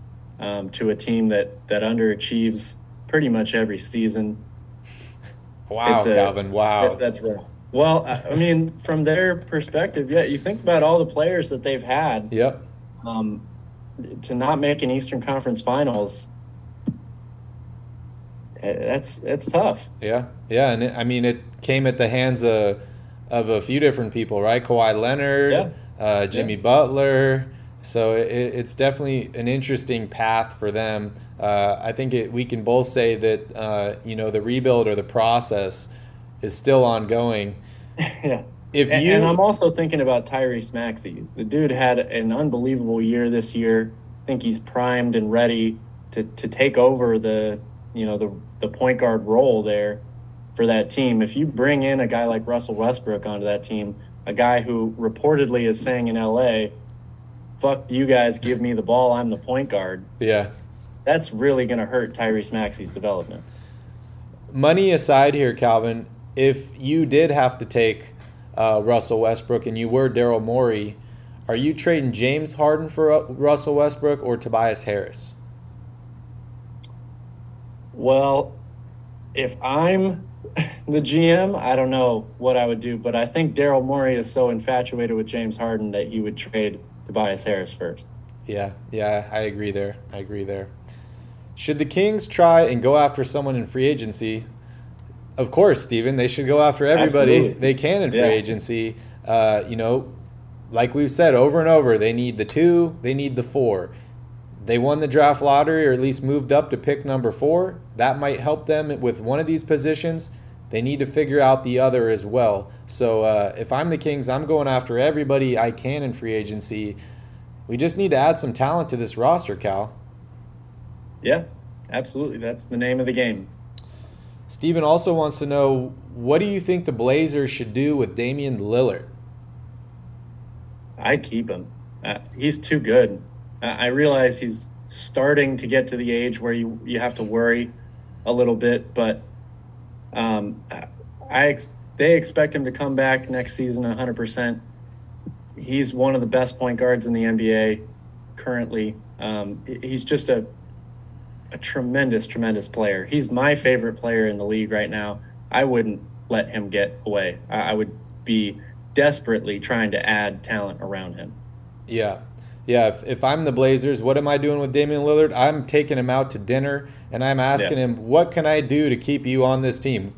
to a team that underachieves pretty much every season. Wow, Calvin, wow. That's real. Well, I mean, from their perspective, yeah, you think about all the players that they've had. Yep. To not make an Eastern Conference Finals, that's tough. Yeah, and I mean, it came at the hands of a few different people, right? Kawhi Leonard, Jimmy Butler. So it's definitely an interesting path for them. I think we can both say that you know, the rebuild or the process is still ongoing. Yeah. And I'm also thinking about Tyrese Maxey. The dude had an unbelievable year this year. I think he's primed and ready to take over the point guard role there for that team. If you bring in a guy like Russell Westbrook onto that team, a guy who reportedly is saying in LA, fuck you guys, give me the ball, I'm the point guard. Yeah. That's really going to hurt Tyrese Maxey's development. Money aside here, Calvin, if you did have to take Russell Westbrook and you were Daryl Morey, are you trading James Harden for Russell Westbrook or Tobias Harris? Well, if I'm the GM, I don't know what I would do, but I think Daryl Morey is so infatuated with James Harden that he would trade Tobias Harris first. Yeah, I agree there. Should the Kings try and go after someone in free agency? Of course, Steven, they should go after everybody Absolutely. They can in free agency. You know, like we've said over and over, they need the 2, they need the 4. They won the draft lottery or at least moved up to pick number 4. That might help them with one of these positions. They need to figure out the other as well. So if I'm the Kings, I'm going after everybody I can in free agency. We just need to add some talent to this roster, Cal. Yeah, absolutely. That's the name of the game. Steven also wants to know, what do you think the Blazers should do with Damian Lillard? I keep him. He's too good. I realize he's starting to get to the age where you have to worry a little bit, but they expect him to come back next season 100%. He's one of the best point guards in the NBA currently. He's just a tremendous player. He's my favorite player in the league right now. I wouldn't let him get away. I would be desperately trying to add talent around him. Yeah. Yeah, if I'm the Blazers, what am I doing with Damian Lillard? I'm taking him out to dinner, and I'm asking him, what can I do to keep you on this team?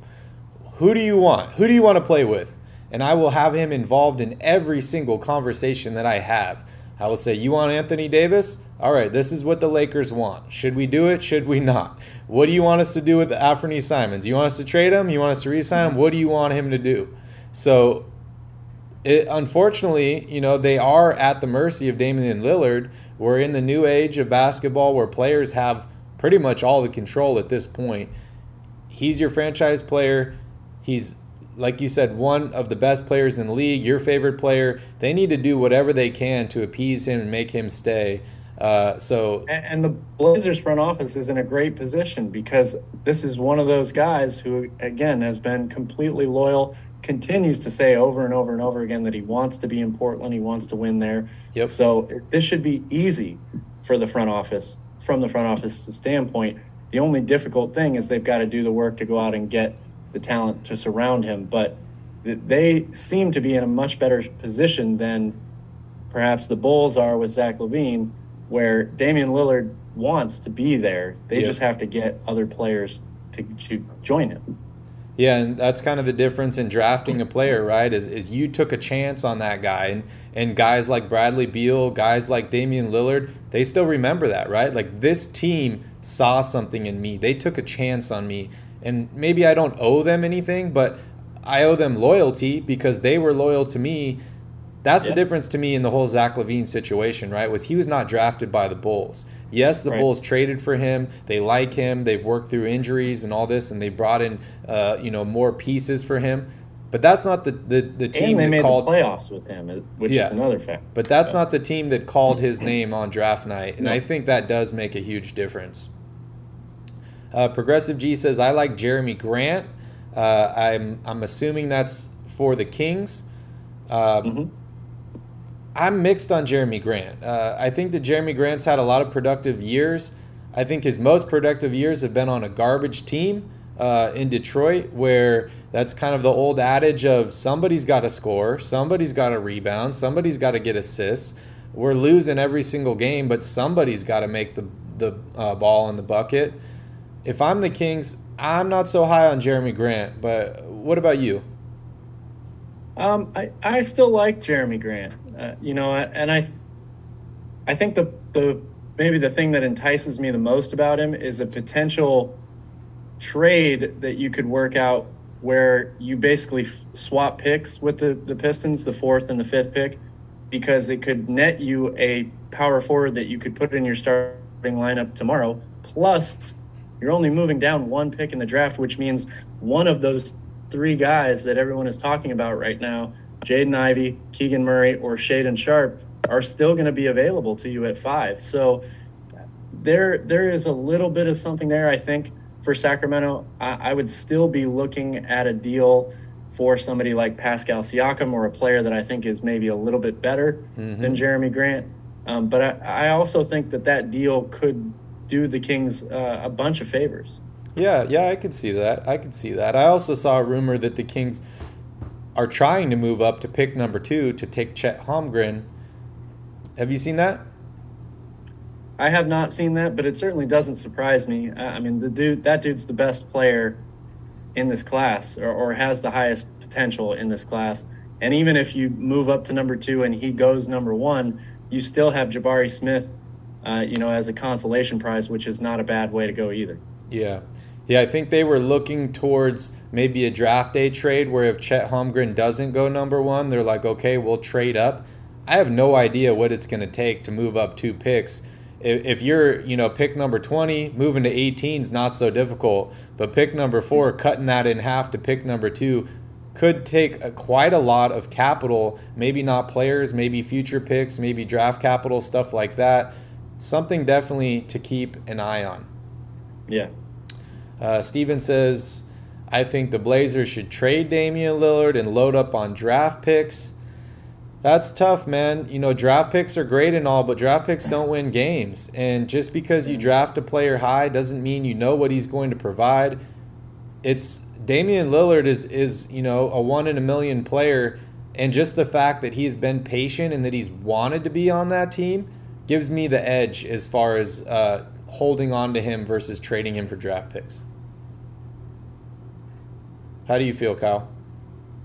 Who do you want? Who do you want to play with? And I will have him involved in every single conversation that I have. I will say, you want Anthony Davis? All right, this is what the Lakers want. Should we do it? Should we not? What do you want us to do with Anfernee Simons? You want us to trade him? You want us to re-sign him? What do you want him to do? So... Unfortunately, you know, they are at the mercy of Damian Lillard. We're in the new age of basketball where players have pretty much all the control at this point. He's your franchise player. He's, like you said, one of the best players in the league, your favorite player. They need to do whatever they can to appease him and make him stay. And the Blazers front office is in a great position because this is one of those guys who, again, has been completely loyal, continues to say over and over and over again that he wants to be in Portland, he wants to win there. Yep. So this should be easy for the front office, from the front office's standpoint. The only difficult thing is they've got to do the work to go out and get the talent to surround him. But they seem to be in a much better position than perhaps the Bulls are with Zach LaVine, where Damian Lillard wants to be there. They just have to get other players to join him. Yeah, and that's kind of the difference in drafting a player, right? Is you took a chance on that guy. And guys like Bradley Beal, guys like Damian Lillard, they still remember that, right? Like, this team saw something in me. They took a chance on me. And maybe I don't owe them anything, but I owe them loyalty because they were loyal to me. That's the difference to me in the whole Zach LaVine situation, right, was he was not drafted by the Bulls. Yes, the Bulls traded for him. They like him. They've worked through injuries and all this, and they brought in, more pieces for him. But that's not the team that called – And they made the playoffs with him, which is another fact. But that's not the team that called his name on draft night, and I think that does make a huge difference. Progressive G says, I like Jeremy Grant. I'm assuming that's for the Kings. I'm mixed on Jeremy Grant. I think that Jeremy Grant's had a lot of productive years. I think his most productive years have been on a garbage team in Detroit, where that's kind of the old adage of somebody's got to score, somebody's got to rebound, somebody's got to get assists. We're losing every single game, but somebody's got to make the ball in the bucket. If I'm the Kings, I'm not so high on Jeremy Grant, but what about you? I still like Jeremy Grant, and I think maybe the thing that entices me the most about him is a potential trade that you could work out where you basically swap picks with the Pistons, the 4th and the 5th pick, because it could net you a power forward that you could put in your starting lineup tomorrow. Plus, you're only moving down one pick in the draft, which means one of those three guys that everyone is talking about right now, Jaden Ivey, Keegan Murray, or Shaedon Sharpe, are still going to be available to you at 5. So there is a little bit of something there, I think, for Sacramento. I would still be looking at a deal for somebody like Pascal Siakam or a player that I think is maybe a little bit better than Jeremy Grant. But I also think that deal could do the Kings a bunch of favors. Yeah, I could see that. I also saw a rumor that the Kings are trying to move up to pick number 2 to take Chet Holmgren. Have you seen that? I have not seen that, but it certainly doesn't surprise me. I mean, that dude's the best player in this class, or has the highest potential in this class. And even if you move up to number 2 and he goes number 1, you still have Jabari Smith, as a consolation prize, which is not a bad way to go either. Yeah, I think they were looking towards maybe a draft day trade where if Chet Holmgren doesn't go number 1, they're like, okay, we'll trade up. I have no idea what it's going to take to move up 2 picks. If you're, pick number 20, moving to 18 is not so difficult. But pick number 4, cutting that in half to pick number 2, could take quite a lot of capital, maybe not players, maybe future picks, maybe draft capital, stuff like that. Something definitely to keep an eye on. Yeah. Steven says, I think the Blazers should trade Damian Lillard and load up on draft picks. That's tough, man. Draft picks are great and all, but draft picks don't win games. And just because you draft a player high doesn't mean you know what he's going to provide. it's Damian Lillard is you know, a one in a million player, and just the fact that he's been patient and that he's wanted to be on that team gives me the edge as far as holding on to him versus trading him for draft picks. How do you feel, Kyle?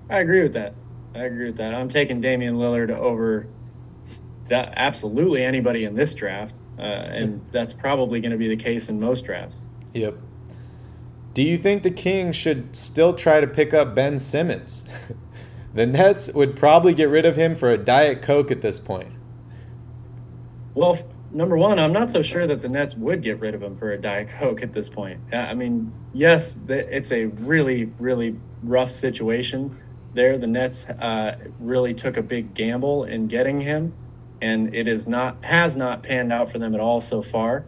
I agree with that. I'm taking Damian Lillard over absolutely anybody in this draft, and that's probably going to be the case in most drafts. Yep. Do you think the Kings should still try to pick up Ben Simmons? The Nets would probably get rid of him for a Diet Coke at this point. Well, number one, I'm not so sure that the Nets would get rid of him for a Diet Coke at this point. I mean, yes, it's a really, really rough situation there. The Nets really took a big gamble in getting him, and it has not panned out for them at all so far.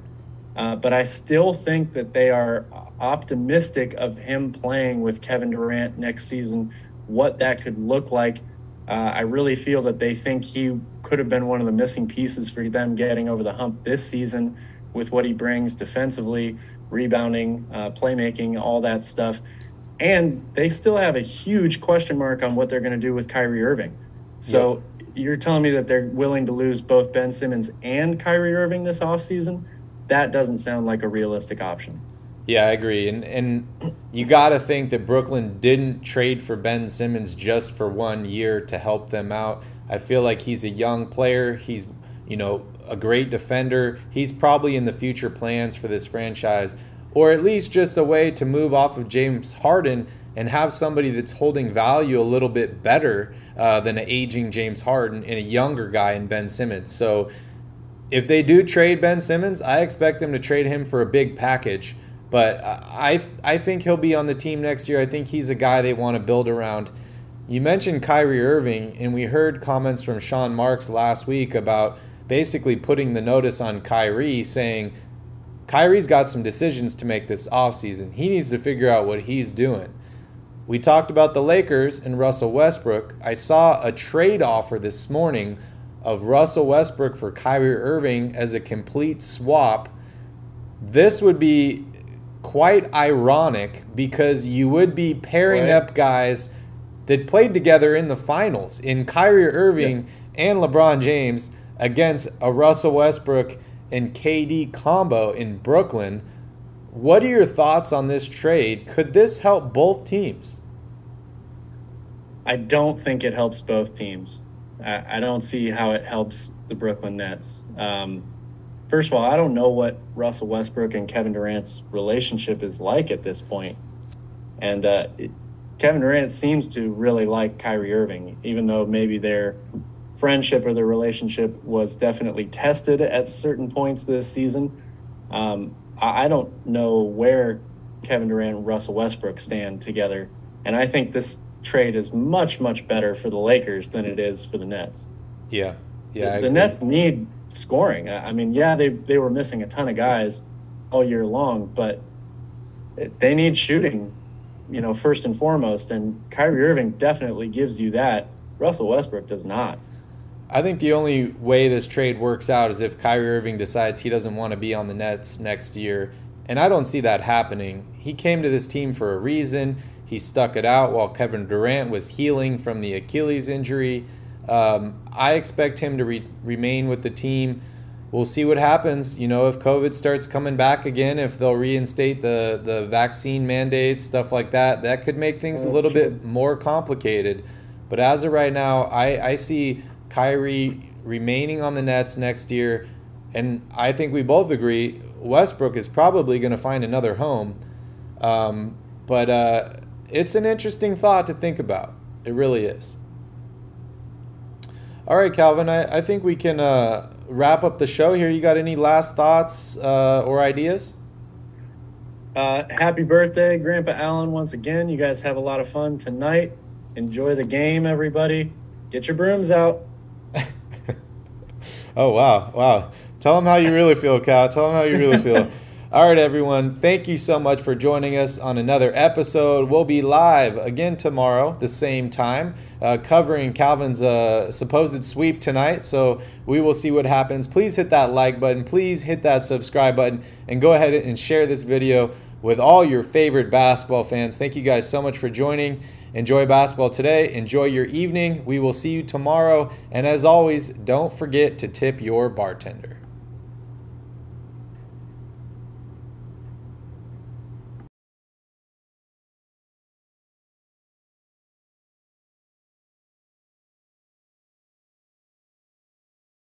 But I still think that they are optimistic of him playing with Kevin Durant next season, what that could look like. I really feel that they think he could have been one of the missing pieces for them getting over the hump this season with what he brings defensively, rebounding, playmaking, all that stuff. And they still have a huge question mark on what they're going to do with Kyrie Irving. So You're telling me that they're willing to lose both Ben Simmons and Kyrie Irving this offseason? That doesn't sound like a realistic option. Yeah, I agree. And you got to think that Brooklyn didn't trade for Ben Simmons just for 1 year to help them out. I feel like he's a young player. He's, you know, a great defender. He's probably in the future plans for this franchise, or at least just a way to move off of James Harden and have somebody that's holding value a little bit better than an aging James Harden and a younger guy in Ben Simmons. So if they do trade Ben Simmons, I expect them to trade him for a big package. But I think he'll be on the team next year. I think he's a guy they want to build around. You mentioned Kyrie Irving, and we heard comments from Sean Marks last week about basically putting the notice on Kyrie, saying Kyrie's got some decisions to make this offseason. He needs to figure out what he's doing. We talked about the Lakers and Russell Westbrook. I saw a trade offer this morning of Russell Westbrook for Kyrie Irving as a complete swap. This would be quite ironic because you would be pairing up guys that played together in the finals in Kyrie Irving and LeBron James against a Russell Westbrook and KD combo in Brooklyn. What are your thoughts on this trade? Could this help both teams? I don't think it helps both teams. I don't see how it helps the Brooklyn Nets. First of all, I don't know what Russell Westbrook and Kevin Durant's relationship is like at this point. And Kevin Durant seems to really like Kyrie Irving, even though maybe their friendship or their relationship was definitely tested at certain points this season. I don't know where Kevin Durant and Russell Westbrook stand together. And I think this trade is much, much better for the Lakers than it is for the Nets. Yeah. The Nets need scoring. I mean, they were missing a ton of guys all year long, but they need shooting, you know, first and foremost, and Kyrie Irving definitely gives you that. Russell Westbrook does not. I think the only way this trade works out is if Kyrie Irving decides he doesn't want to be on the Nets next year, and I don't see that happening. He came to this team for a reason. He stuck it out while Kevin Durant was healing from the Achilles injury. I expect him to remain with the team. We'll see what happens. You know, if COVID starts coming back again, if they'll reinstate the vaccine mandates, stuff like that, that could make things a little bit more complicated. But as of right now, I see Kyrie remaining on the Nets next year. And I think we both agree Westbrook is probably going to find another home. But it's an interesting thought to think about. It really is. All right, Calvin, I think we can wrap up the show here. You got any last thoughts or ideas? Happy birthday, Grandpa Allen, once again. You guys have a lot of fun tonight. Enjoy the game, everybody. Get your brooms out. Oh, wow. Wow. Tell them how you really feel, Cal. Tell them how you really feel. All right, everyone. Thank you so much for joining us on another episode. We'll be live again tomorrow, the same time, covering Calvin's supposed sweep tonight. So we will see what happens. Please hit that like button. Please hit that subscribe button. And go ahead and share this video with all your favorite basketball fans. Thank you guys so much for joining. Enjoy basketball today. Enjoy your evening. We will see you tomorrow. And as always, don't forget to tip your bartender.